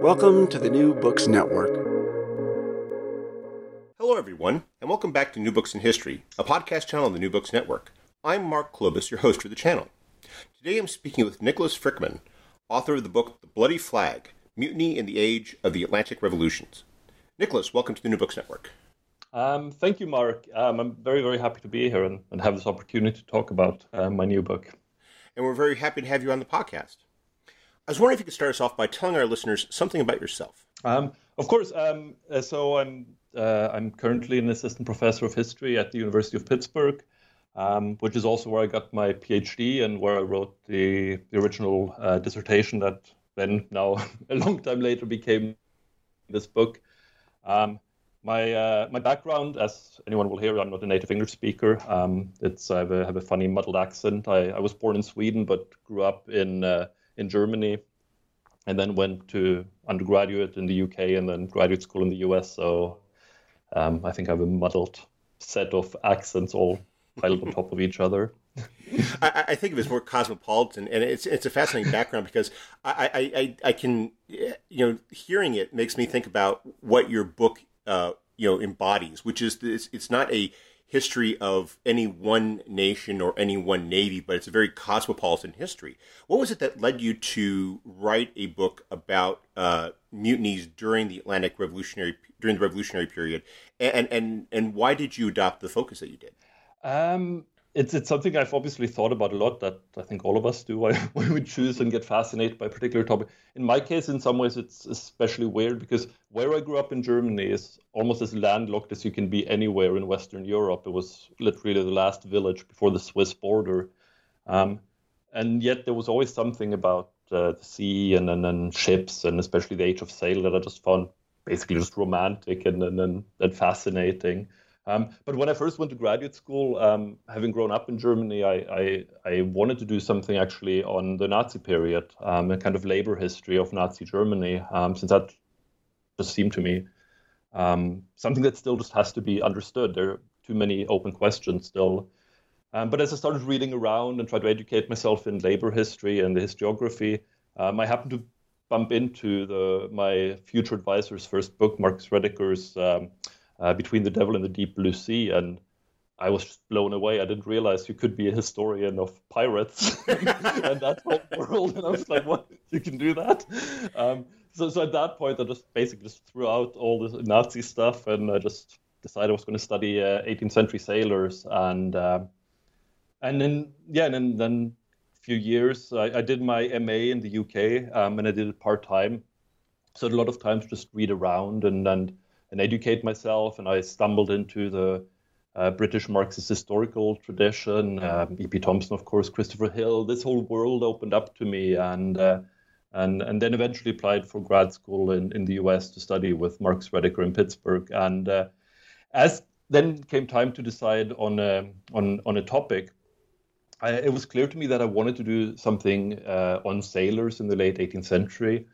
Welcome to the New Books Network. Hello, everyone, and welcome back to New Books in History, a podcast channel on the New Books Network. I'm Mark Klobus, your host for the channel. Today I'm speaking with Nicholas Frykman, author of the book The Bloody Flag, Mutiny in the Age of the Atlantic Revolutions. Nicholas, welcome to the New Books Network. Thank you, Mark. I'm very, very happy to be here and have this opportunity to talk about my new book. And we're very happy to have you on the podcast. I was wondering if you could start us off by telling our listeners something about yourself. Of course. So I'm currently an assistant professor of history at the University of Pittsburgh, which is also where I got my PhD and where I wrote the original dissertation that then now a long time later became this book. My background, as anyone will hear, I'm not a native English speaker. I have a funny muddled accent. I was born in Sweden but grew up in Germany, and then went to undergraduate in the UK and then graduate school in the US. So I think I have a muddled set of accents all piled on top of each other. I think of it as more cosmopolitan, and it's a fascinating background because I can, hearing it makes me think about what your book embodies, which is this, it's not a history of any one nation or any one navy, but it's a very cosmopolitan history. What was it that led you to write a book about mutinies during the Revolutionary period, and why did you adopt the focus that you did? It's something I've obviously thought about a lot, that I think all of us do, when we choose and get fascinated by a particular topic. In my case, in some ways, it's especially weird because where I grew up in Germany is almost as landlocked as you can be anywhere in Western Europe. It was literally the last village before the Swiss border. And yet there was always something about the sea and ships, and especially the Age of Sail, that I just found basically just romantic and fascinating. But when I first went to graduate school, having grown up in Germany, I wanted to do something actually on the Nazi period, a kind of labor history of Nazi Germany, since that just seemed to me something that still just has to be understood. There are too many open questions still. But as I started reading around and tried to educate myself in labor history and the historiography, I happened to bump into my future advisor's first book, Marcus Rediker's Between the Devil and the Deep Blue Sea, and I was just blown away. I didn't realize you could be a historian of pirates and that whole world, and I was like, what? You can do that? So at that point, I just basically just threw out all the Nazi stuff, and I just decided I was going to study 18th century sailors, and then a few years, I did my MA in the UK, and I did it part-time, so a lot of times just read around and educate myself, and I stumbled into the British Marxist historical tradition, E.P. Thompson, of course, Christopher Hill. This whole world opened up to me, and then eventually applied for grad school in the US to study with Marcus Rediker in Pittsburgh. And as then came time to decide on a topic, it was clear to me that I wanted to do something on sailors in the late 18th century.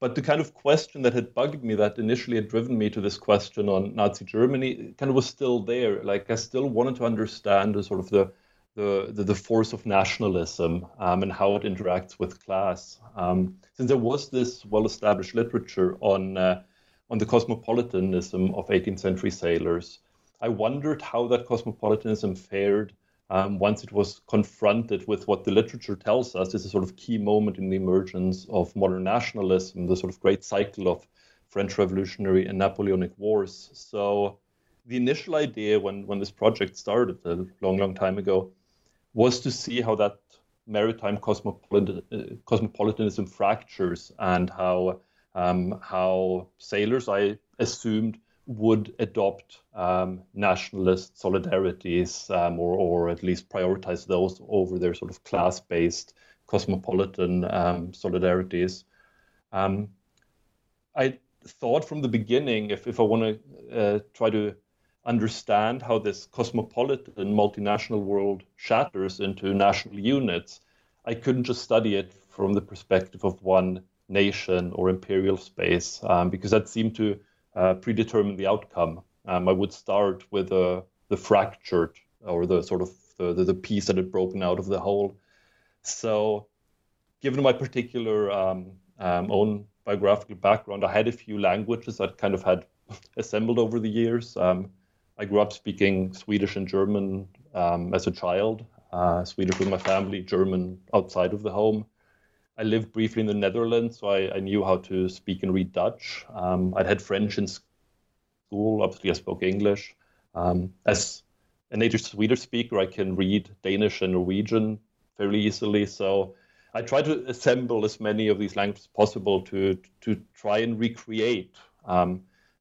But the kind of question that had bugged me, that initially had driven me to this question on Nazi Germany, kind of was still there. Like, I still wanted to understand the sort of the force of nationalism and how it interacts with class. Since there was this well-established literature on the cosmopolitanism of 18th century sailors, I wondered how that cosmopolitanism fared once it was confronted with what the literature tells us is a sort of key moment in the emergence of modern nationalism, the sort of great cycle of French Revolutionary and Napoleonic Wars. So the initial idea when this project started a long, long time ago was to see how that maritime cosmopolitanism fractures and how sailors, I assumed, would adopt nationalist solidarities or at least prioritize those over their sort of class-based cosmopolitan solidarities. I thought from the beginning, if I want to try to understand how this cosmopolitan multinational world shatters into national units, I couldn't just study it from the perspective of one nation or imperial space, because that seemed to predetermine the outcome. I would start with the fractured, or the sort of the piece that had broken out of the whole. So given my particular own biographical background. I had a few languages that kind of had assembled over the years. I grew up speaking Swedish and German as a child, Swedish with my family, German outside of the home. I lived briefly in the Netherlands, so I knew how to speak and read Dutch. I'd had French in school. Obviously, I spoke English. As a native Swedish speaker, I can read Danish and Norwegian fairly easily. So I tried to assemble as many of these languages possible to try and recreate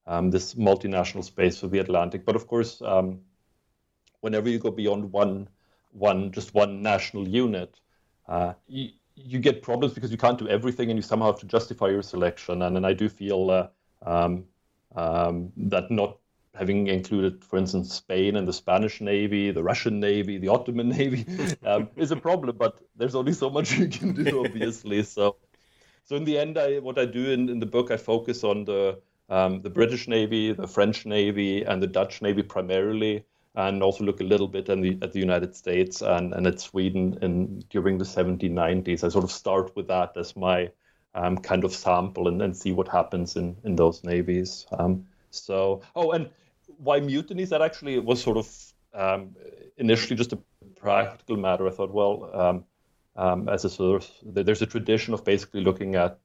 this multinational space of the Atlantic. But of course, whenever you go beyond just one national unit, you get problems because you can't do everything and you somehow have to justify your selection. And I do feel that not having included, for instance, Spain and the Spanish Navy, the Russian Navy, the Ottoman Navy is a problem, but there's only so much you can do, obviously. So in the end, what I do in the book, I focus on the British Navy, the French Navy, and the Dutch Navy primarily, and also look a little bit at the United States and at Sweden during the 1790s. I sort of start with that as my kind of sample and see what happens in those navies. And why mutinies? That actually was sort of initially just a practical matter. I thought, as a sort of, there's a tradition of basically looking at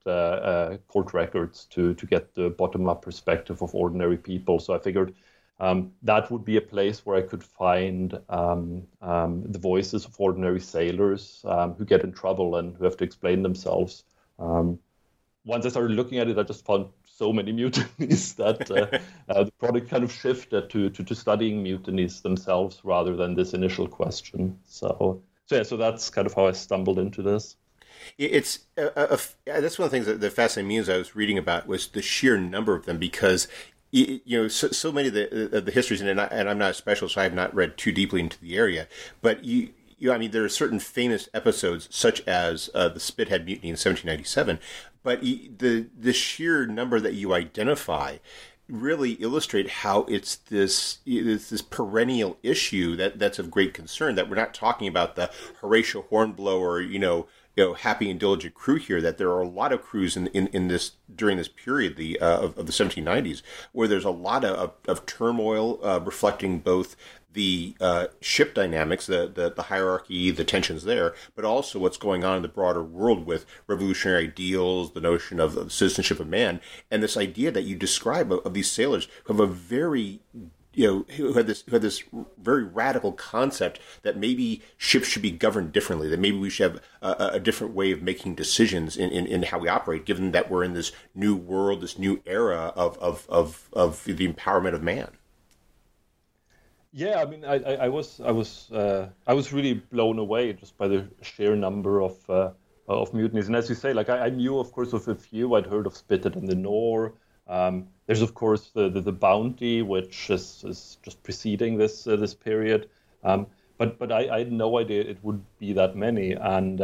court records to get the bottom-up perspective of ordinary people. So I figured that would be a place where I could find the voices of ordinary sailors who get in trouble and who have to explain themselves. Once I started looking at it, I just found so many mutinies that the product kind of shifted to studying mutinies themselves rather than this initial question. So that's kind of how I stumbled into this. It's that's one of the things that fascinated me as I was reading about was the sheer number of them, because so many of the histories, and I'm not a specialist, so I have not read too deeply into the area, but there are certain famous episodes such as the Spithead Mutiny in 1797, but the sheer number that you identify really illustrate how it's this perennial issue that's of great concern, that we're not talking about the Horatio Hornblower, happy and diligent crew here, that there are a lot of crews in this during this period of the 1790s where there's a lot of turmoil reflecting both the ship dynamics, the hierarchy, the tensions there, but also what's going on in the broader world with revolutionary ideals, the notion of the citizenship of man, and this idea that you describe of these sailors who have a very who had this very radical concept that maybe ships should be governed differently, that maybe we should have a different way of making decisions in how we operate, given that we're in this new world, this new era of the empowerment of man. Yeah, I mean, I was really blown away just by the sheer number of mutinies, and as you say, like I knew, of course, of a few. I'd heard of Spithead and the Nore. There's of course the Bounty, which is just preceding this period, but I had no idea it would be that many. And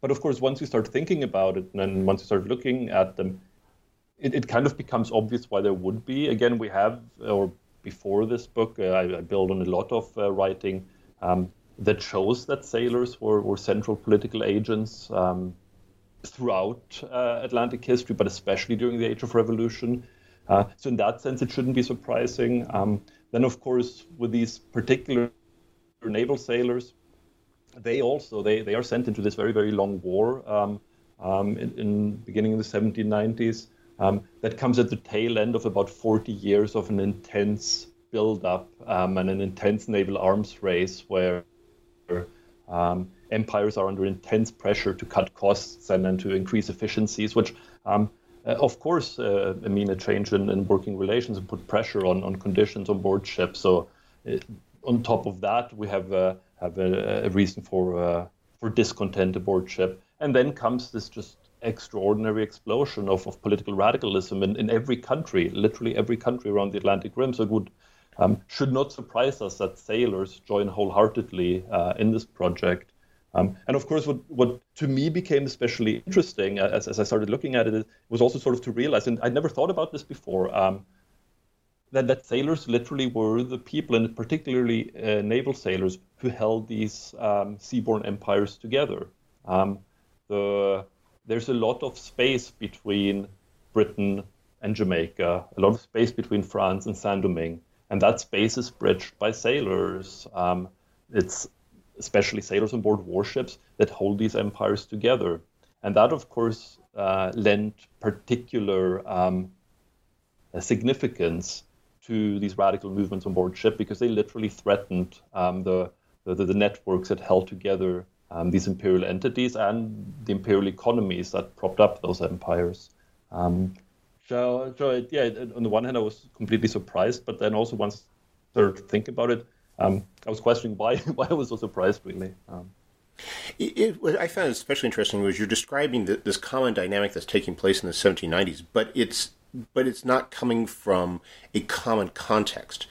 but of course, once you start thinking about it, and once you start looking at them, it kind of becomes obvious why there would be. Again, we have Before this book, I build on a lot of writing that shows that sailors were central political agents throughout Atlantic history, but especially during the Age of Revolution. So in that sense, it shouldn't be surprising. Then, of course, with these particular naval sailors, they are sent into this very, very long war in beginning of the 1790s. That comes at the tail end of about 40 years of an intense buildup and an intense naval arms race where empires are under intense pressure to cut costs and to increase efficiencies, which, of course, mean a change in working relations and put pressure on conditions on board ship. So on top of that, we have a reason for discontent aboard ship. And then comes this just extraordinary explosion of political radicalism in every country, literally every country around the Atlantic Rim. So it should not surprise us that sailors join wholeheartedly in this project. And of course, what to me became especially interesting as I started looking at it was also sort of to realize, and I'd never thought about this before, that sailors literally were the people, and particularly naval sailors, who held these seaborne empires together. The there's a lot of space between Britain and Jamaica, a lot of space between France and Saint-Domingue, and that space is bridged by sailors. It's especially sailors on board warships that hold these empires together. And that, of course, lent particular significance to these radical movements on board ship, because they literally threatened the networks that held together these imperial entities and the imperial economies that propped up those empires. On the one hand, I was completely surprised, but then also once I started to think about it, I was questioning why I was so surprised, really. What I found especially interesting was you're describing this common dynamic that's taking place in the 1790s, but it's not coming from a common context.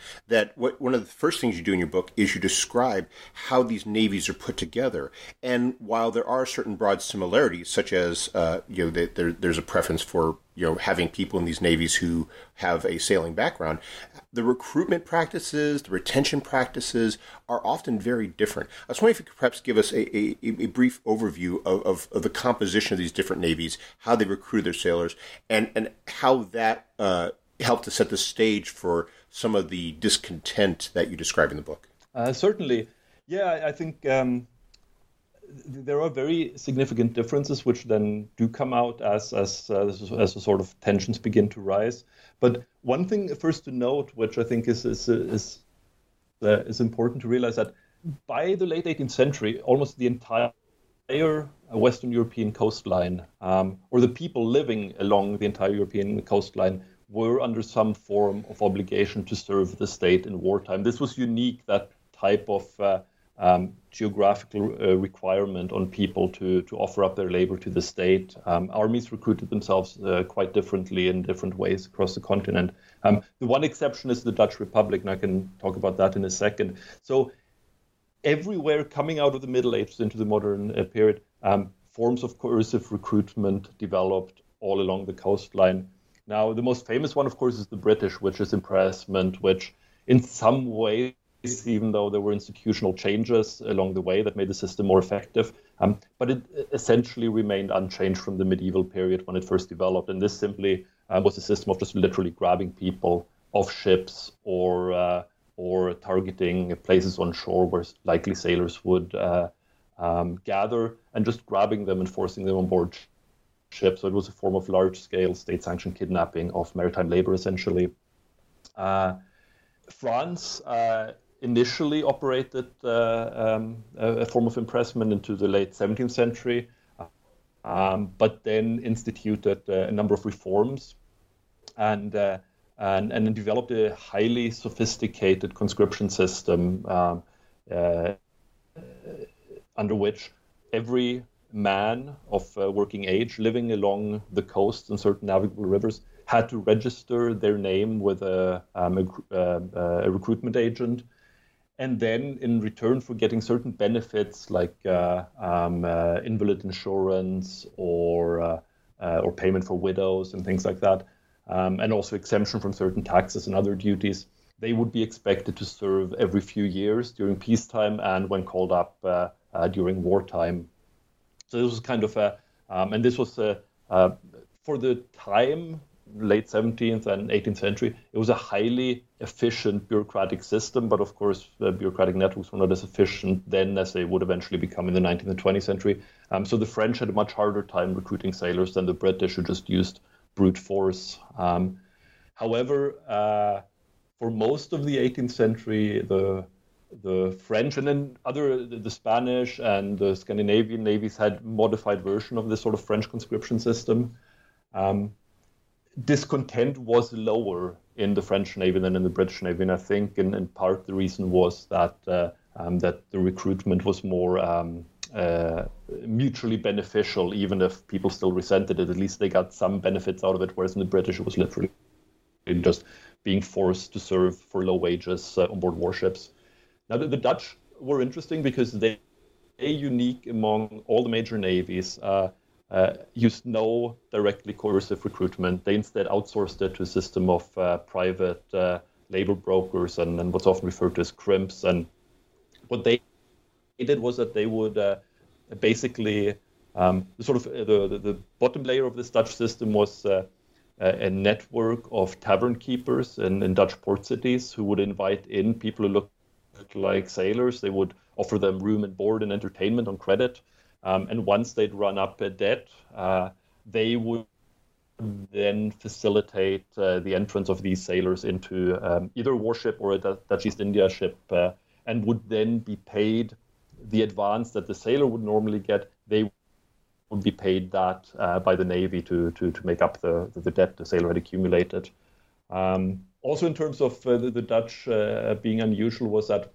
One of the first things you do in your book is you describe how these navies are put together. And while there are certain broad similarities, such as there's a preference for having people in these navies who have a sailing background, the recruitment practices, the retention practices are often very different. I was wondering if you could perhaps give us a brief overview of the composition of these different navies, how they recruit their sailors, and how that helped to set the stage for some of the discontent that you describe in the book. Certainly. Yeah, I think there are very significant differences, which then do come out as the sort of tensions begin to rise. But one thing first to note, which I think is important to realize, that by the late 18th century, almost the entire Western European coastline, or the people living along the entire European coastline, were under some form of obligation to serve the state in wartime. This was unique, that type of geographical requirement on people to offer up their labor to the state. Armies recruited themselves quite differently in different ways across the continent. The one exception is the Dutch Republic, and I can talk about that in a second. So everywhere coming out of the Middle Ages into the modern period, forms of coercive recruitment developed all along the coastline. Now, the most famous one, of course, is the British, which is impressment, which in some way, even though there were institutional changes along the way that made the system more effective, but it essentially remained unchanged from the medieval period when it first developed. And this simply was a system of just literally grabbing people off ships or targeting places on shore where likely sailors would gather, and just grabbing them and forcing them on board ships. So it was a form of large-scale state-sanctioned kidnapping of maritime labor, essentially. France initially operated a form of impressment into the late 17th century, but then instituted a number of reforms and developed a highly sophisticated conscription system under which every man of working age living along the coast and certain navigable rivers had to register their name with a recruitment agent, and then in return for getting certain benefits like invalid insurance or payment for widows and things like that, and also exemption from certain taxes and other duties, they would be expected to serve every few years during peacetime and when called up during wartime. So this was kind of for the time, late 17th and 18th century, it was a highly efficient bureaucratic system, but of course the bureaucratic networks were not as efficient then as they would eventually become in the 19th and 20th century. So the French had a much harder time recruiting sailors than the British, who just used brute force. However, for most of the 18th century, the French and then the Spanish and the Scandinavian navies had modified version of this sort of French conscription system. Discontent was lower in the French Navy than in the British Navy, and I think in part the reason was that that the recruitment was more mutually beneficial. Even if people still resented it, at least they got some benefits out of it, whereas in the British it was literally just being forced to serve for low wages on board warships. Now, the Dutch were interesting because they unique among all the major navies, used no directly coercive recruitment. They instead outsourced it to a system of private labor brokers and what's often referred to as crimps. And what they did was that they would basically The bottom layer of this Dutch system was a network of tavern keepers in Dutch port cities who would invite in people who looked like sailors. They would offer them room and board and entertainment on credit. And once they'd run up a debt, they would then facilitate the entrance of these sailors into either a warship or a Dutch East India ship, and would then be paid the advance that the sailor would normally get. They would be paid that by the Navy to make up the debt the sailor had accumulated. Also, in terms of the Dutch being unusual, was that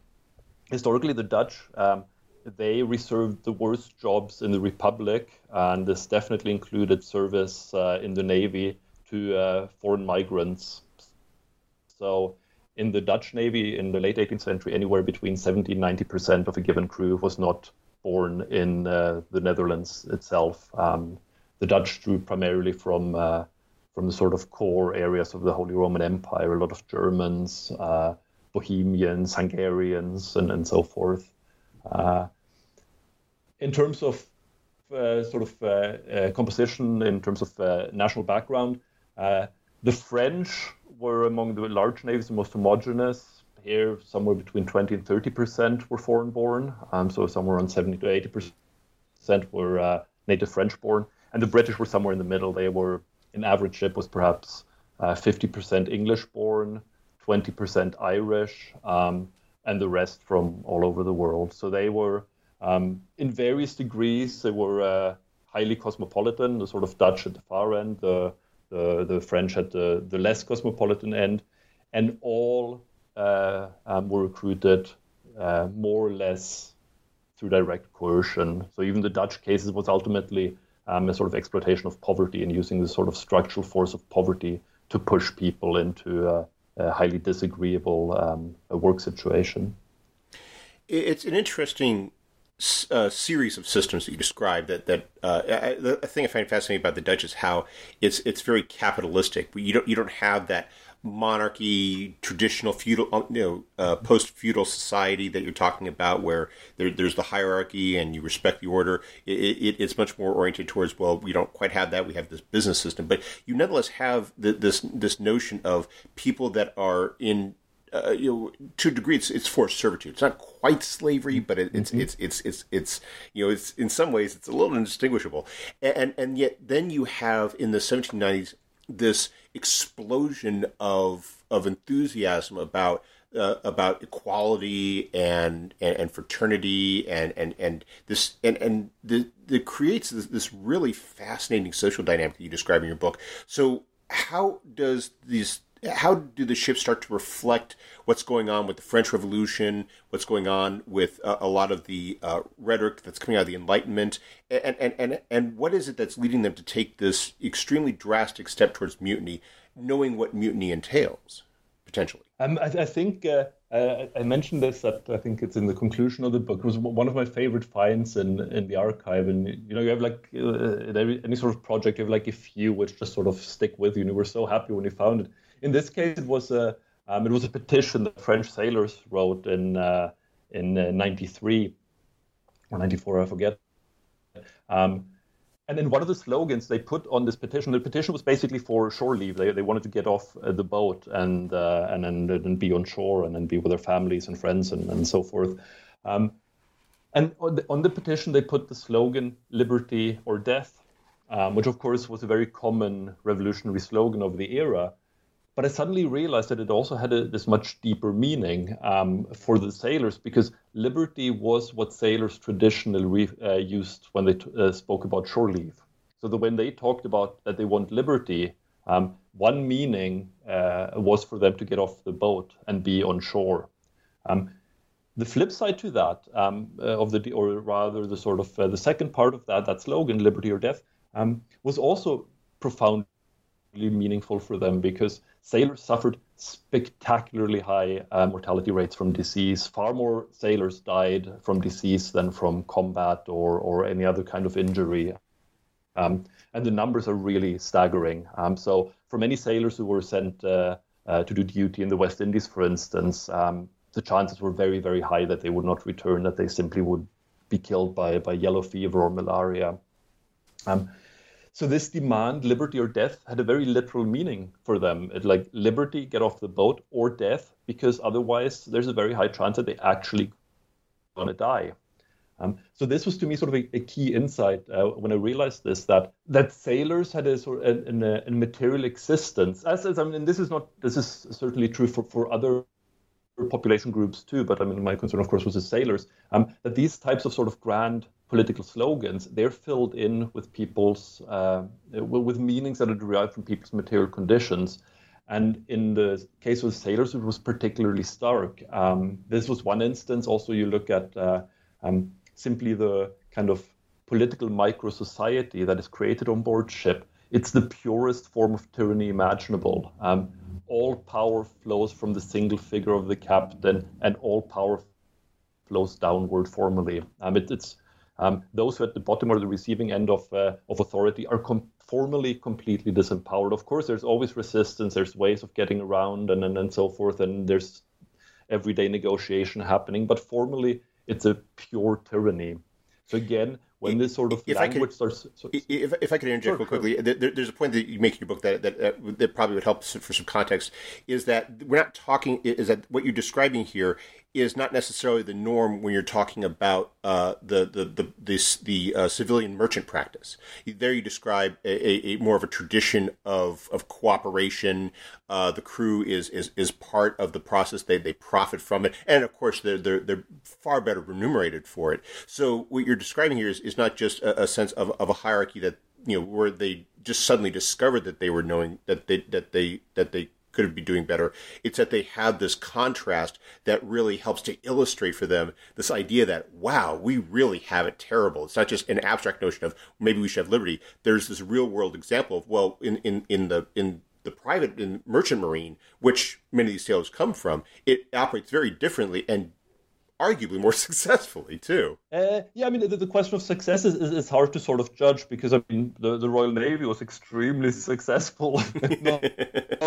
historically the Dutch, they reserved the worst jobs in the Republic, and this definitely included service in the Navy to foreign migrants. So in the Dutch Navy in the late 18th century, anywhere between 70 and 90% of a given crew was not born in the Netherlands itself. The Dutch drew primarily from the sort of core areas of the Holy Roman Empire, a lot of Germans, Bohemians, Hungarians, and so forth. In terms of composition, in terms of national background, the French were among the large navies the most homogenous. Here, somewhere between 20 and 30% were foreign-born. So somewhere around 70 to 80% were native French-born. And the British were somewhere in the middle. They were, an average ship was perhaps 50% English-born, 20% Irish, and the rest from all over the world. So they were, in various degrees, they were highly cosmopolitan, the sort of Dutch at the far end, the French at the less cosmopolitan end, and all were recruited more or less through direct coercion. So even the Dutch cases was ultimately a sort of exploitation of poverty and using the sort of structural force of poverty to push people into a highly disagreeable work situation. It's an interesting series of systems that you described. The thing I find fascinating about the Dutch is how it's very capitalistic. You don't have that monarchy, traditional feudal, post-feudal society that you're talking about, where there's the hierarchy and you respect the order. It's much more oriented towards, well, we don't quite have that. We have this business system, but you nonetheless have this notion of people that are in to a degree, it's forced servitude. It's not quite slavery, but it's in some ways it's a little indistinguishable. And yet then you have in the 1790s. This explosion of enthusiasm about equality and fraternity and this creates this really fascinating social dynamic that you describe in your book. So how do the ships start to reflect what's going on with the French Revolution, what's going on with a lot of the rhetoric that's coming out of the Enlightenment, and what is it that's leading them to take this extremely drastic step towards mutiny, knowing what mutiny entails, potentially? I think I mentioned this, that I think it's in the conclusion of the book. It was one of my favorite finds in the archive. And, you have like any sort of project, you have like a few which just sort of stick with you. And you were so happy when you found it. In this case, it was a petition that French sailors wrote in 93 or 94, I forget. And then one of the slogans they put on this petition, the petition was basically for shore leave. They wanted to get off the boat and then be on shore and then be with their families and friends and so forth. And on the petition, they put the slogan, liberty or death, which, of course, was a very common revolutionary slogan of the era. But I suddenly realized that it also had this much deeper meaning for the sailors, because liberty was what sailors traditionally used when they spoke about shore leave. So that when they talked about that they want liberty, one meaning was for them to get off the boat and be on shore. The flip side to that, the second part of that slogan, liberty or death, was also profoundly meaningful for them, because sailors suffered spectacularly high mortality rates from disease. Far more sailors died from disease than from combat or any other kind of injury. And the numbers are really staggering. So for many sailors who were sent to do duty in the West Indies, for instance, the chances were very, very high that they would not return, that they simply would be killed by yellow fever or malaria. So this demand, liberty or death, had a very literal meaning for them. It like liberty, get off the boat, or death, because otherwise there's a very high chance that they actually going to die. So this was to me sort of a key insight when I realized this, that sailors had a sort of a material existence. As I mean, this is certainly true for other population groups too. But I mean, my concern, of course, was the sailors. That these types of sort of grand political slogans, they're filled in with people's with meanings that are derived from people's material conditions. And in the case of sailors, it was particularly stark. This was one instance. Also, you look at simply the kind of political micro-society that is created on board ship. It's the purest form of tyranny imaginable. All power flows from the single figure of the captain, and all power flows downward formally. Those who at the bottom or the receiving end of authority are formally completely disempowered. Of course, there's always resistance. There's ways of getting around and so forth. And there's everyday negotiation happening. But formally, it's a pure tyranny. So again, when this sort of if I could interject real quickly, there's a point that you make in your book that probably would help for some context, is that we're not talking, is that what you're describing here is not necessarily the norm when you're talking about the civilian merchant practice. There you describe a more of a tradition of cooperation. The crew is part of the process. They profit from it, and of course they're far better remunerated for it. So what you're describing here is not just a sense of a hierarchy that, you know, where they just suddenly discovered that they were knowing that they could be doing better. It's that they have this contrast that really helps to illustrate for them this idea that, wow, we really have it terrible. It's not just an abstract notion of maybe we should have liberty. There's this real world example of, well, in the private in merchant marine, which many of these sailors come from, it operates very differently and arguably more successfully too. I mean, the question of success is hard to sort of judge, because I mean, the Royal Navy was extremely successful, not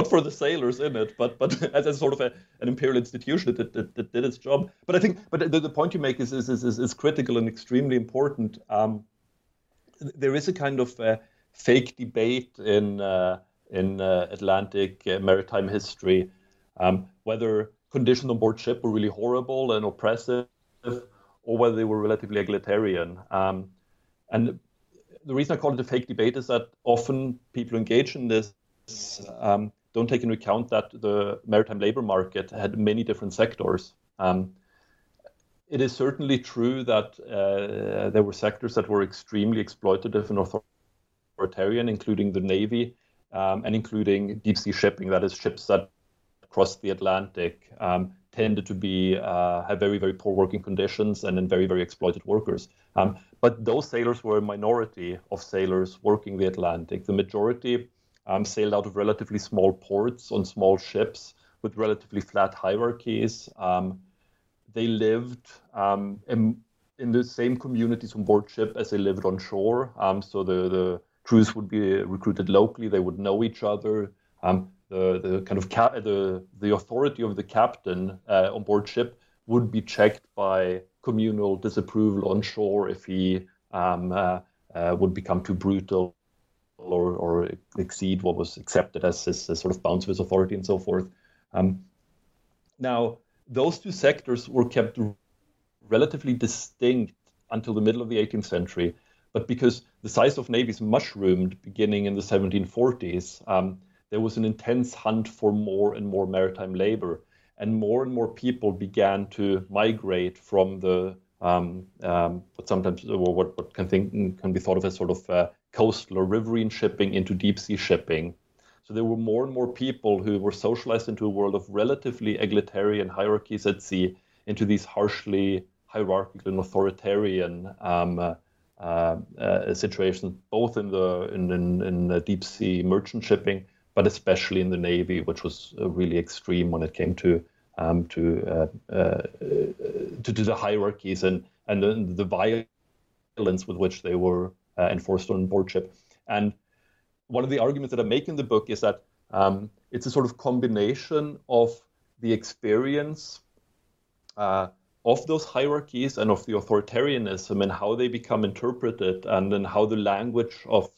for the sailors in it, but as sort of an imperial institution that did its job. But I think, the point you make is critical and extremely important. There is a kind of fake debate in Atlantic maritime history, whether conditions on board ship were really horrible and oppressive, or whether they were relatively egalitarian. And the reason I call it a fake debate is that often people engage in this don't take into account that the maritime labor market had many different sectors. It is certainly true that there were sectors that were extremely exploitative and authoritarian, including the Navy, and including deep-sea shipping, that is, ships that across the Atlantic, tended to be have very, very poor working conditions and then very, very exploited workers. But those sailors were a minority of sailors working the Atlantic. The majority sailed out of relatively small ports on small ships with relatively flat hierarchies. They lived in the same communities on board ship as they lived on shore. So the crews would be recruited locally. They would know each other. The authority of the captain on board ship would be checked by communal disapproval on shore if he would become too brutal or exceed what was accepted as his sort of bounds of his authority and so forth. Now, those two sectors were kept relatively distinct until the middle of the 18th century, but because the size of navies mushroomed beginning in the 1740s, there was an intense hunt for more and more maritime labor, and more people began to migrate from the what can be thought of as sort of coastal or riverine shipping into deep sea shipping. So there were more and more people who were socialized into a world of relatively egalitarian hierarchies at sea, into these harshly hierarchical and authoritarian situations, both in deep sea merchant shipping, but especially in the Navy, which was really extreme when it came to the hierarchies and the violence with which they were enforced on board ship. And one of the arguments that I make in the book is that it's a sort of combination of the experience of those hierarchies and of the authoritarianism and how they become interpreted, and then how the language of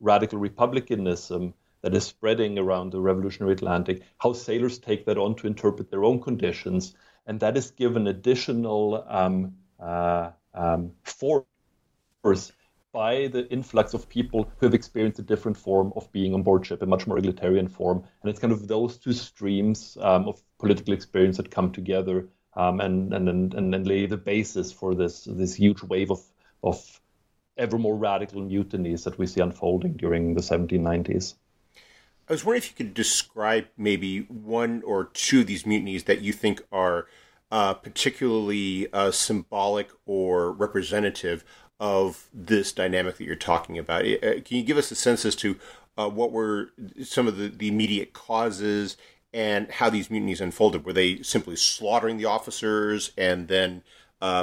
radical republicanism that is spreading around the revolutionary Atlantic, how sailors take that on to interpret their own conditions. And that is given additional force by the influx of people who have experienced a different form of being on board ship, a much more egalitarian form. And it's kind of those two streams of political experience that come together and lay the basis for this huge wave of ever more radical mutinies that we see unfolding during the 1790s. I was wondering if you could describe maybe one or two of these mutinies that you think are particularly symbolic or representative of this dynamic that you're talking about. Can you give us a sense as to what were some of the immediate causes and how these mutinies unfolded? Were they simply slaughtering the officers and then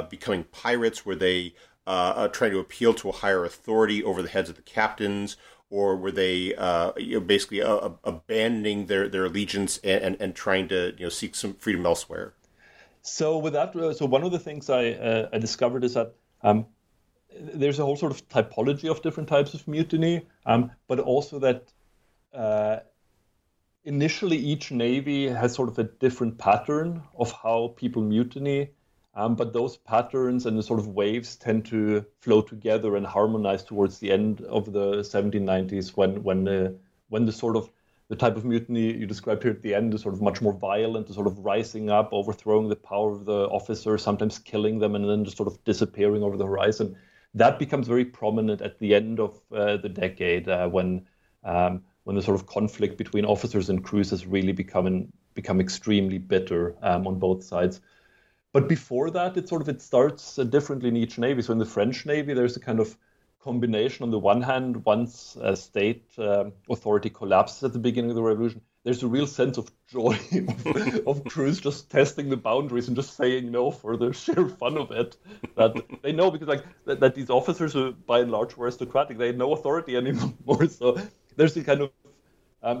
becoming pirates? Were they trying to appeal to a higher authority over the heads of the captains? Or were they basically abandoning their allegiance and trying to seek some freedom elsewhere? So with that, so one of the things I discovered is that there's a whole sort of typology of different types of mutiny, but also that initially each navy has sort of a different pattern of how people mutiny, but those patterns and the sort of waves tend to flow together and harmonize towards the end of the 1790s when the sort of the type of mutiny you described here at the end is sort of much more violent, the sort of rising up, overthrowing the power of the officers, sometimes killing them, and then just sort of disappearing over the horizon. That becomes very prominent at the end of the decade when the sort of conflict between officers and crews has really become extremely bitter on both sides. But before that, it starts differently in each navy. So in the French Navy, there's a kind of combination. On the one hand, once a state authority collapses at the beginning of the revolution, there's a real sense of joy of crews just testing the boundaries and just saying no for the sheer fun of it. That they know, because that these officers who by and large were aristocratic, they had no authority anymore. So there's this kind of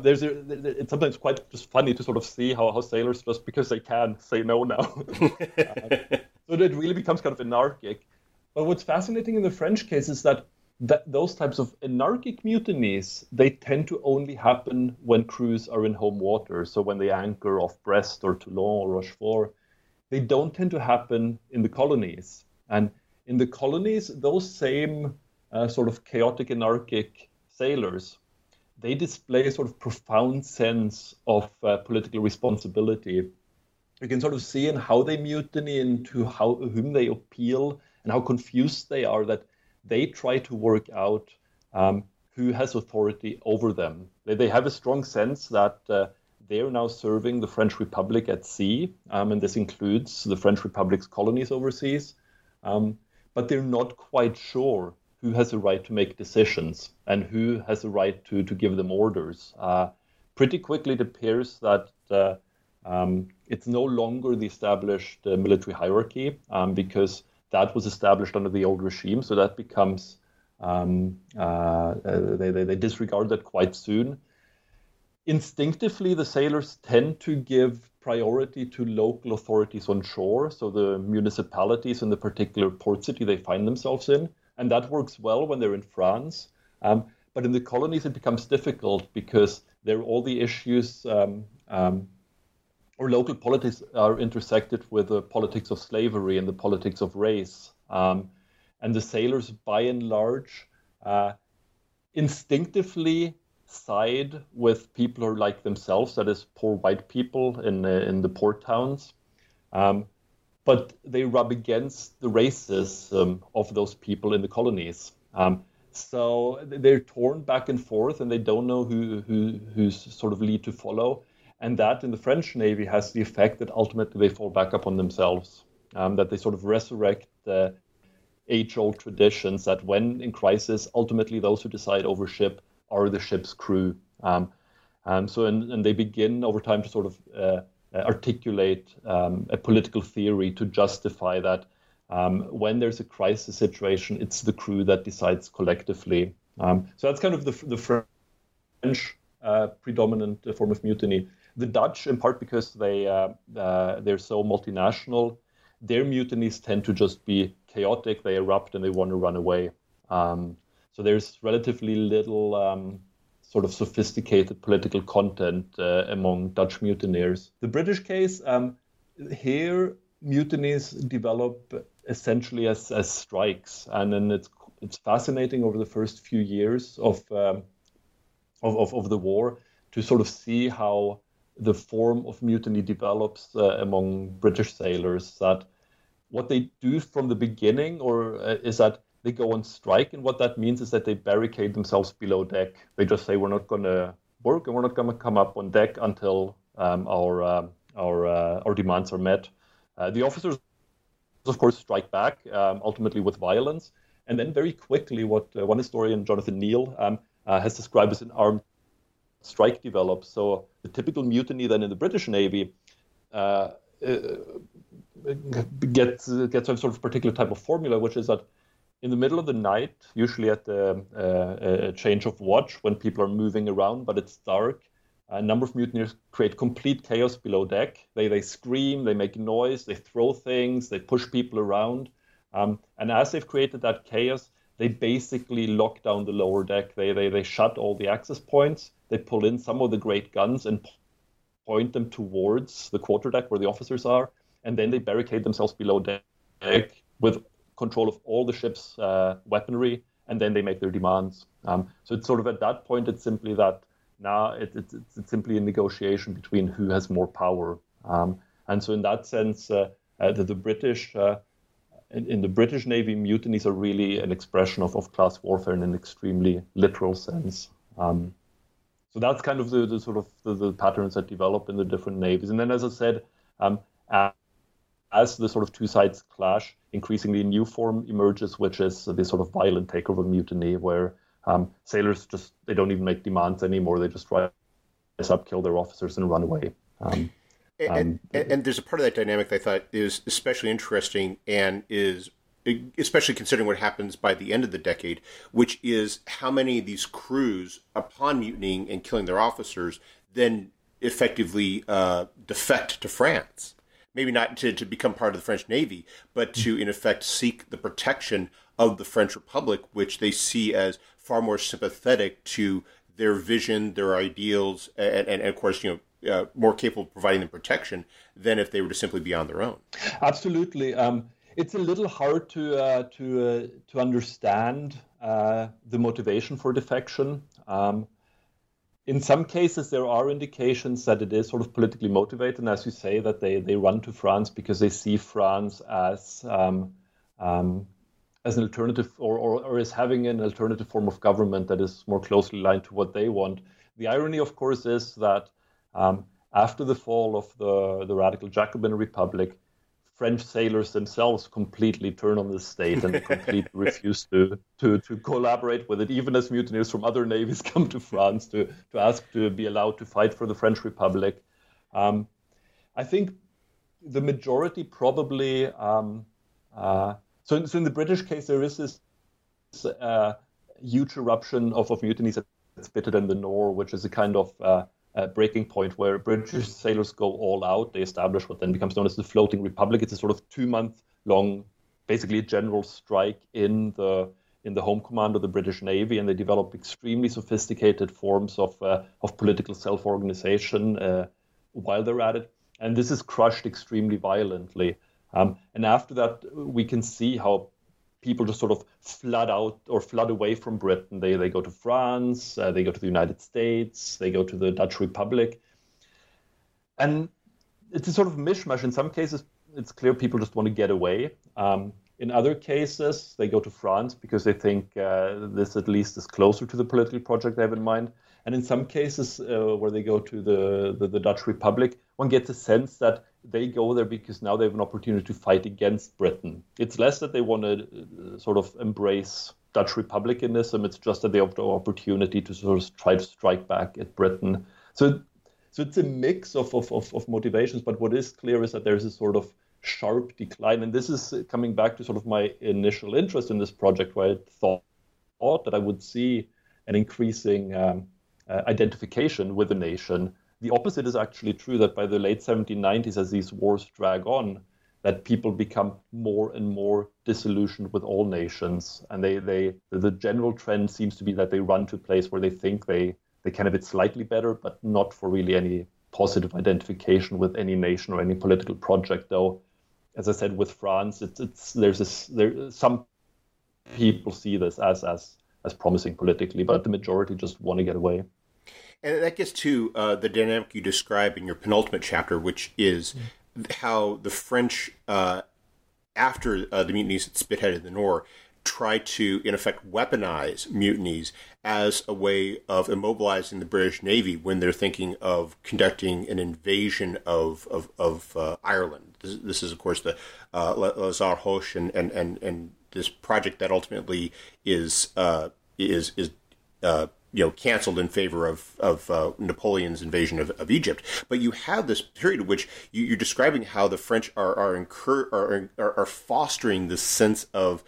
it's sometimes quite just funny to sort of see how sailors, just because they can, say no now. So it really becomes kind of anarchic. But what's fascinating in the French case is that those types of anarchic mutinies, they tend to only happen when crews are in home waters. So when they anchor off Brest or Toulon or Rochefort, they don't tend to happen in the colonies. And in the colonies, those same sort of chaotic, anarchic sailors, they display a sort of profound sense of political responsibility. You can sort of see in how they mutiny and to whom they appeal and how confused they are, that they try to work out who has authority over them. They have a strong sense that they're now serving the French Republic at sea, and this includes the French Republic's colonies overseas, but they're not quite sure who has a right to make decisions and who has a right to give them orders. Pretty quickly it appears that it's no longer the established military hierarchy, because that was established under the old regime. So that becomes, they disregard that quite soon. Instinctively, the sailors tend to give priority to local authorities on shore, so the municipalities in the particular port city they find themselves in. And that works well when they're in France. But in the colonies, it becomes difficult because there are all the issues or local politics are intersected with the politics of slavery and the politics of race. And the sailors, by and large, instinctively side with people who are like themselves, that is, poor white people in the port towns. But they rub against the racism of those people in the colonies. So they're torn back and forth, and they don't know who's sort of lead to follow. And that, in the French Navy, has the effect that ultimately they fall back upon themselves, that they sort of resurrect the age-old traditions that when in crisis, ultimately those who decide over ship are the ship's crew. So they begin over time to sort of articulate a political theory to justify that when there's a crisis situation, it's the crew that decides collectively. So that's kind of the French predominant form of mutiny. The Dutch, in part because they're so multinational, their mutinies tend to just be chaotic. They erupt and they want to run away. So there's relatively little sort of sophisticated political content among Dutch mutineers. The British case, here mutinies develop essentially as strikes, and then it's fascinating over the first few years of the war to sort of see how the form of mutiny develops among British sailors. That what they do from the beginning, or is that they go on strike, and what that means is that they barricade themselves below deck. They just say, we're not going to work, and we're not going to come up on deck until our demands are met. The officers, of course, strike back, ultimately with violence. And then very quickly, what one historian, Jonathan Neal, has described as an armed strike develops. So the typical mutiny then in the British Navy gets a sort of particular type of formula, which is that in the middle of the night, usually at the change of watch when people are moving around, but it's dark, a number of mutineers create complete chaos below deck. They scream, they make noise, they throw things, they push people around. And as they've created that chaos, they basically lock down the lower deck. They shut all the access points. They pull in some of the great guns and point them towards the quarterdeck where the officers are. And then they barricade themselves below deck with control of all the ship's weaponry, and then they make their demands. So it's sort of at that point, it's simply that now it's simply a negotiation between who has more power. And so in that sense, the British, in the British Navy, mutinies are really an expression of class warfare in an extremely literal sense. So that's kind of the sort of the patterns that develop in the different navies. And then, as I said, as the sort of two sides clash, increasingly a new form emerges, which is this sort of violent takeover mutiny where sailors just, they don't even make demands anymore. They just rise up, kill their officers, and run away. And there's a part of that dynamic that I thought is especially interesting and is especially considering what happens by the end of the decade, which is how many of these crews, upon mutinying and killing their officers, then effectively defect to France. Maybe not to become part of the French Navy, but to, in effect, seek the protection of the French Republic, which they see as far more sympathetic to their vision, their ideals, and of course, you know, more capable of providing them protection than if they were to simply be on their own. Absolutely. It's a little hard to understand the motivation for defection. In some cases, there are indications that it is sort of politically motivated, and as you say, that they run to France because they see France as an alternative or as having an alternative form of government that is more closely aligned to what they want. The irony, of course, is that after the fall of the radical Jacobin Republic, French sailors themselves completely turn on the state and completely refuse to collaborate with it, even as mutineers from other navies come to France to ask to be allowed to fight for the French Republic. I think the majority probably... So in the British case, there is this huge eruption of mutinies at Spithead and the Nore, which is a kind of... a breaking point where British sailors go all out. They establish what then becomes known as the Floating Republic. It's a sort of 2-month-long, basically general strike in the home command of the British Navy, and they develop extremely sophisticated forms of political self-organization while they're at it. And this is crushed extremely violently. And after that, we can see how people just sort of flood out or flood away from Britain. They go to France, they go to the United States, they go to the Dutch Republic. And it's a sort of mishmash. In some cases, it's clear people just want to get away. In other cases, they go to France because they think this at least is closer to the political project they have in mind. And in some cases where they go to the Dutch Republic, one gets a sense that they go there because now they have an opportunity to fight against Britain. It's less that they want to sort of embrace Dutch republicanism. It's just that they have the opportunity to sort of try to strike back at Britain. So it's a mix of motivations. But what is clear is that there's a sort of sharp decline. And this is coming back to sort of my initial interest in this project, where I thought that I would see an increasing identification with the nation. The opposite is actually true, that by the late 1790s, as these wars drag on, that people become more and more disillusioned with all nations. And the general trend seems to be that they run to a place where they think they can have it slightly better, but not for really any positive identification with any nation or any political project. Though, as I said, with France, some people see this as promising politically, but the majority just want to get away. And that gets to the dynamic you describe in your penultimate chapter, which is how the French, after the mutinies at Spithead and the Nore, try to, in effect, weaponize mutinies as a way of immobilizing the British Navy when they're thinking of conducting an invasion of Ireland. This is, of course, the Lazare Hoche and this project that ultimately is canceled in favor of Napoleon's invasion of Egypt. But you have this period in which you're describing how the French are fostering this sense of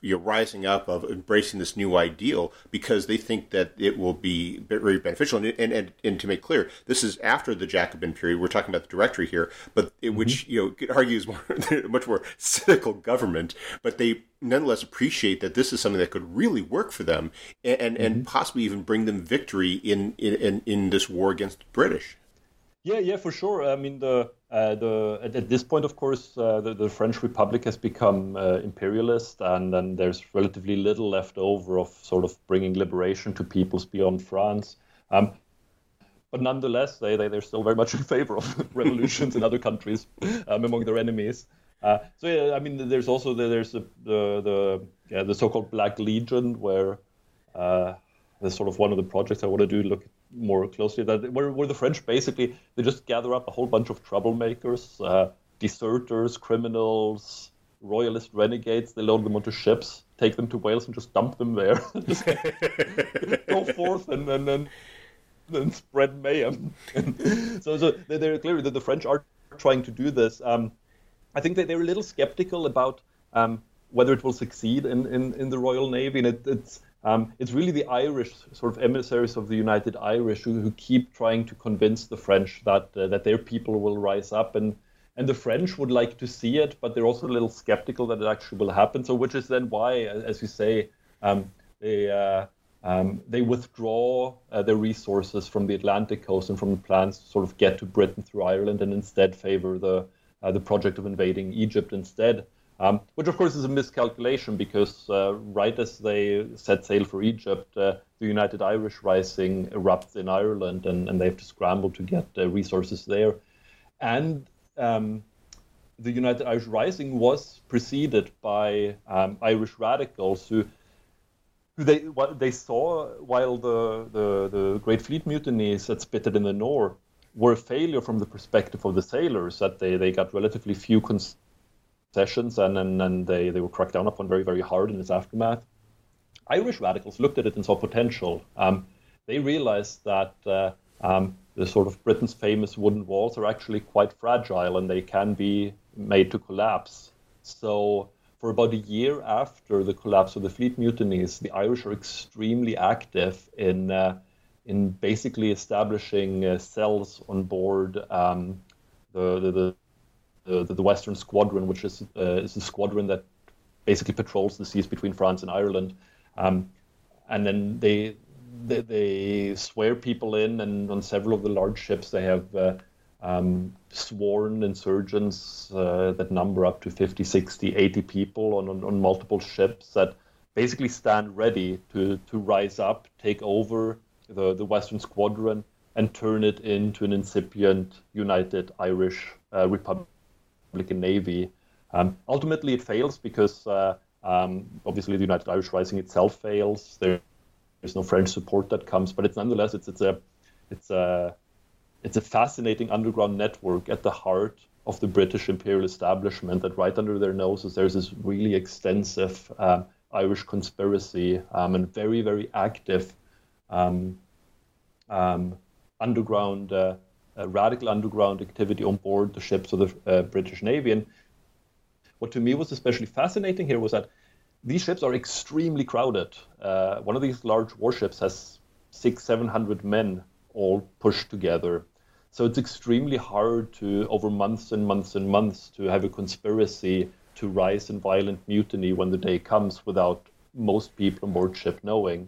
your rising up, of embracing this new ideal, because they think that it will be very beneficial. And to make clear, this is after the Jacobin period. We're talking about the Directory here, but which argues much more cynical government. But they nonetheless appreciate that this is something that could really work for them, and possibly even bring them victory in this war against the British. Yeah, for sure. I mean, at this point, of course, the French Republic has become imperialist, and then there's relatively little left over of sort of bringing liberation to peoples beyond France. But nonetheless, they're still very much in favor of revolutions in other countries among their enemies. There's also the so-called Black Legion, where that's sort of one of the projects I want to do. Look more closely, that where the French basically they just gather up a whole bunch of troublemakers, deserters, criminals, royalist renegades. They load them onto ships, take them to Wales, and just dump them there. Just go forth and spread mayhem. So they're clearly that the French are trying to do this. I think that they're a little skeptical about whether it will succeed in the Royal Navy, and it's really the Irish, sort of emissaries of the United Irish, who keep trying to convince the French that their people will rise up, and the French would like to see it, but they're also a little skeptical that it actually will happen. So, which is then why, as you say, they withdraw their resources from the Atlantic coast and from the plans to sort of get to Britain through Ireland, and instead favor the project of invading Egypt instead. Which, of course, is a miscalculation, because right as they set sail for Egypt, the United Irish Rising erupts in Ireland, and they have to scramble to get resources there. And the United Irish Rising was preceded by Irish radicals who they saw, while the Great Fleet mutinies at Spithead and the Nore were a failure from the perspective of the sailors, that they got relatively few concessions, and they were cracked down upon very, very hard in its aftermath. Irish radicals looked at it and saw potential. They realized that the sort of Britain's famous wooden walls are actually quite fragile, and they can be made to collapse. So for about a year after the collapse of the Fleet Mutinies, the Irish are extremely active in basically establishing cells on board the Western Squadron, which is the squadron that basically patrols the seas between France and Ireland, and then they swear people in, and on several of the large ships they have sworn insurgents that number up to 50, 60, 80 people on multiple ships that basically stand ready to rise up, take over the Western Squadron, and turn it into an incipient United Irish Republic. Navy. Ultimately, it fails because obviously the United Irish Rising itself fails. There's no French support that comes, but it's nonetheless it's a fascinating underground network at the heart of the British imperial establishment. That right under their noses, there's this really extensive Irish conspiracy and very, very active underground. Radical underground activity on board the ships of the British Navy. And what to me was especially fascinating here was that these ships are extremely crowded. One of these large warships has 600-700 men all pushed together. So it's extremely hard to, over months and months and months, to have a conspiracy to rise in violent mutiny when the day comes without most people on board ship knowing.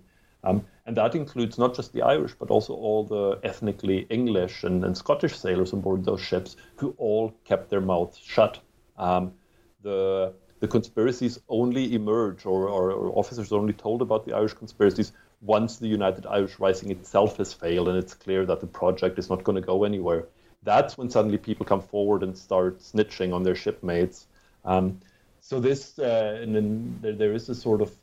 And that includes not just the Irish, but also all the ethnically English and Scottish sailors on board those ships who all kept their mouths shut. The conspiracies only emerge, or officers are only told about the Irish conspiracies once the United Irish Rising itself has failed and it's clear that the project is not going to go anywhere. That's when suddenly people come forward and start snitching on their shipmates. So this, and then there is a sort of,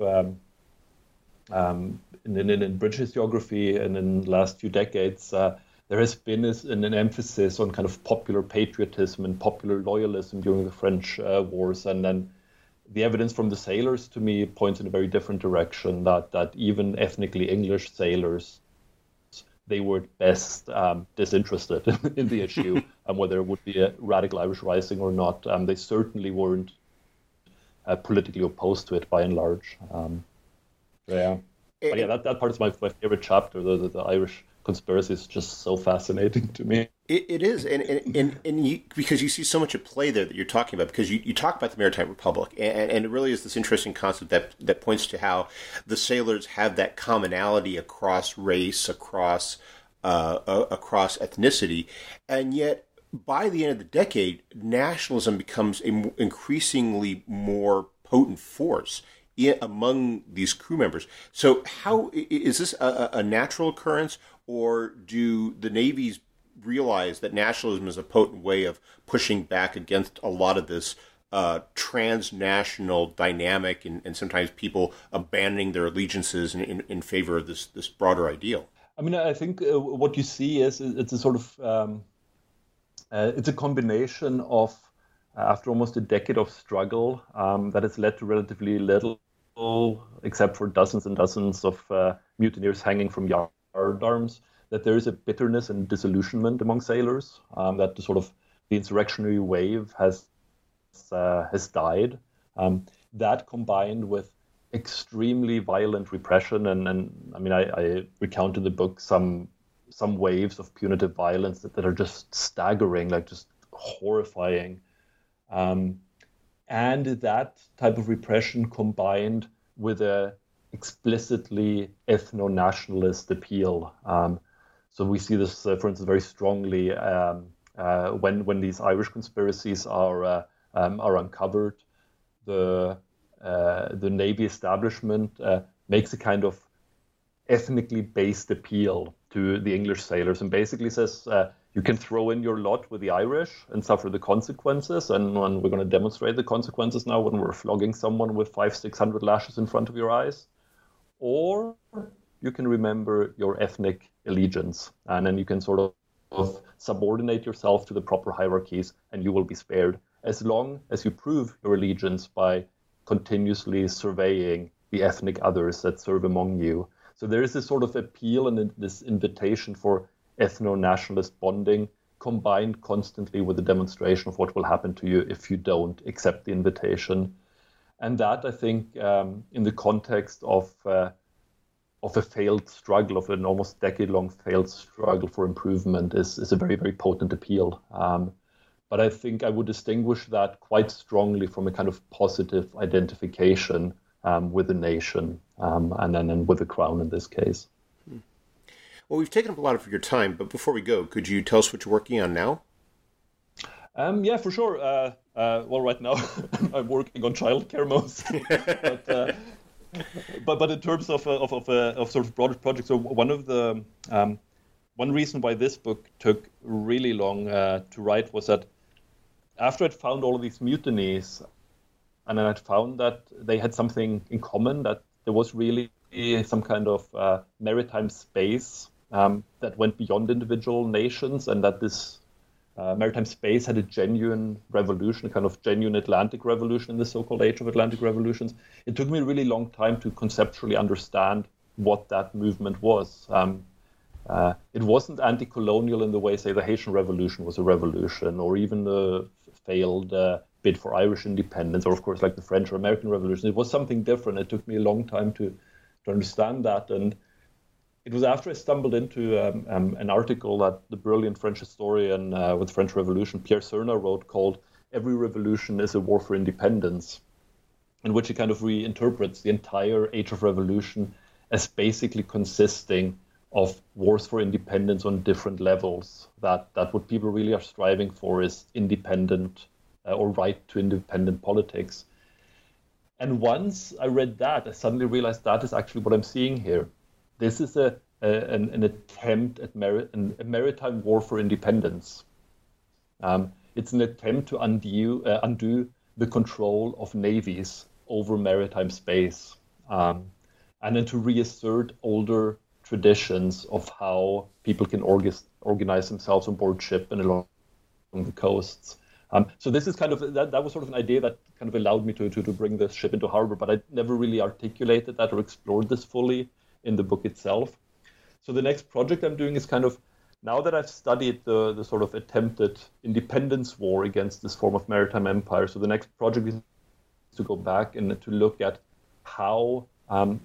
in British historiography and in the last few decades, there has been an emphasis on kind of popular patriotism and popular loyalism during the French wars. And then the evidence from the sailors, to me, points in a very different direction, that even ethnically English sailors, they were at best disinterested in the issue, whether it would be a radical Irish rising or not. They certainly weren't politically opposed to it, by and large. That part is my favorite chapter, the Irish conspiracy is just so fascinating to me. It is, and you, because you see so much at play there that you're talking about, because you talk about the Maritime Republic, and it really is this interesting concept that points to how the sailors have that commonality across race, across ethnicity, and yet by the end of the decade, nationalism becomes an increasingly more potent force among these crew members. So how is this a natural occurrence, or do the navies realize that nationalism is a potent way of pushing back against a lot of this transnational dynamic, and sometimes people abandoning their allegiances in favor of this broader ideal? I mean, I think what you see is it's a sort of it's a combination of, after almost a decade of struggle, that has led to relatively little, except for dozens and dozens of mutineers hanging from yardarms, that there is a bitterness and disillusionment among sailors, that the sort of the insurrectionary wave has died. That combined with extremely violent repression, and I mean, I recount in the book some waves of punitive violence that are just staggering, like just horrifying. And that type of repression combined with a explicitly ethno-nationalist appeal. So we see this, for instance, very strongly when these Irish conspiracies are uncovered. The Navy establishment makes a kind of ethnically based appeal to the English sailors and basically says, you can throw in your lot with the Irish and suffer the consequences, and we're going to demonstrate the consequences now when we're flogging someone with 500-600 lashes in front of your eyes. Or you can remember your ethnic allegiance, and then you can sort of subordinate yourself to the proper hierarchies, and you will be spared as long as you prove your allegiance by continuously surveying the ethnic others that serve among you. So there is this sort of appeal and this invitation for ethno-nationalist bonding combined constantly with the demonstration of what will happen to you if you don't accept the invitation. And that, I think, in the context of a failed struggle, of an almost decade-long failed struggle for improvement, is a very, very potent appeal. But I think I would distinguish that quite strongly from a kind of positive identification with the nation and with the crown in this case. Well, we've taken up a lot of your time, but before we go, could you tell us what you're working on now? Yeah, for sure. Well, right now I'm working on childcare mostly, but in terms of sort of broader projects, so one reason why this book took really long to write was that after I'd found all of these mutinies, and then I'd found that they had something in common, that there was really some kind of maritime space that went beyond individual nations, and that this maritime space had a genuine revolution, a kind of genuine Atlantic revolution in the so-called Age of Atlantic Revolutions. It took me a really long time to conceptually understand what that movement was. It wasn't anti-colonial in the way, say, the Haitian Revolution was a revolution, or even the failed bid for Irish independence, or of course like the French or American Revolution. It was something different. It took me a long time to understand that, and It was after I stumbled into an article that the brilliant French historian with the French Revolution, Pierre Serna, wrote called Every Revolution is a War for Independence, in which he kind of reinterprets the entire Age of Revolution as basically consisting of wars for independence on different levels, that what people really are striving for is independent or right to independent politics. And once I read that, I suddenly realized that is actually what I'm seeing here. This is an attempt at a maritime war for independence. It's an attempt to undo the control of navies over maritime space, and then to reassert older traditions of how people can organize themselves on board ship and along the coasts. So this is kind of that was sort of an idea that kind of allowed me to bring this ship into harbor, but I never really articulated that or explored this fully in the book itself. So the next project I'm doing is kind of, now that I've studied the sort of attempted independence war against this form of maritime empire, so the next project is to go back and to look at how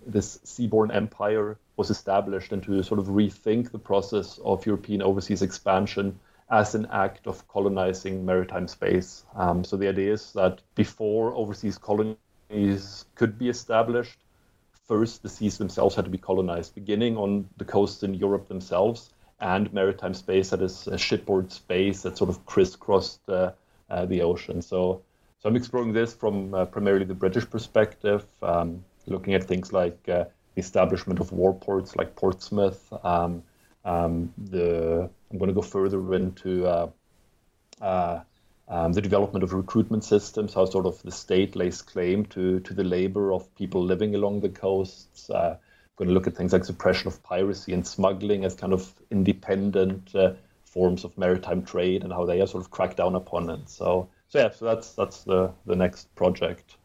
this seaborne empire was established and to sort of rethink the process of European overseas expansion as an act of colonizing maritime space. So the idea is that before overseas colonies could be established, first, the seas themselves had to be colonized, beginning on the coasts in Europe themselves, and maritime space, that is shipboard space that sort of crisscrossed the ocean. So I'm exploring this from primarily the British perspective, looking at things like the establishment of war ports like Portsmouth. I'm going to go further into the development of recruitment systems, how sort of the state lays claim to the labor of people living along the coasts. I'm going to look at things like suppression of piracy and smuggling as kind of independent forms of maritime trade and how they are sort of cracked down upon it. So that's the next project.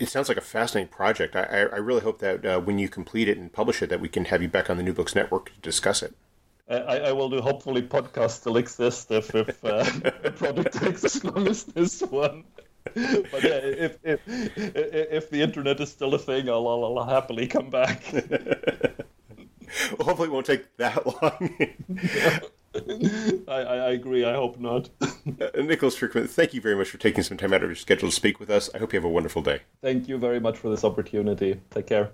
It sounds like a fascinating project. I really hope that when you complete it and publish it, that we can have you back on the New Books Network to discuss it. I will do. Hopefully, podcasts still exist if the product takes as long as this one. But yeah, if the internet is still a thing, I'll happily come back. Well, hopefully, it won't take that long. Yeah. I agree. I hope not. Nicholas Frykman, thank you very much for taking some time out of your schedule to speak with us. I hope you have a wonderful day. Thank you very much for this opportunity. Take care.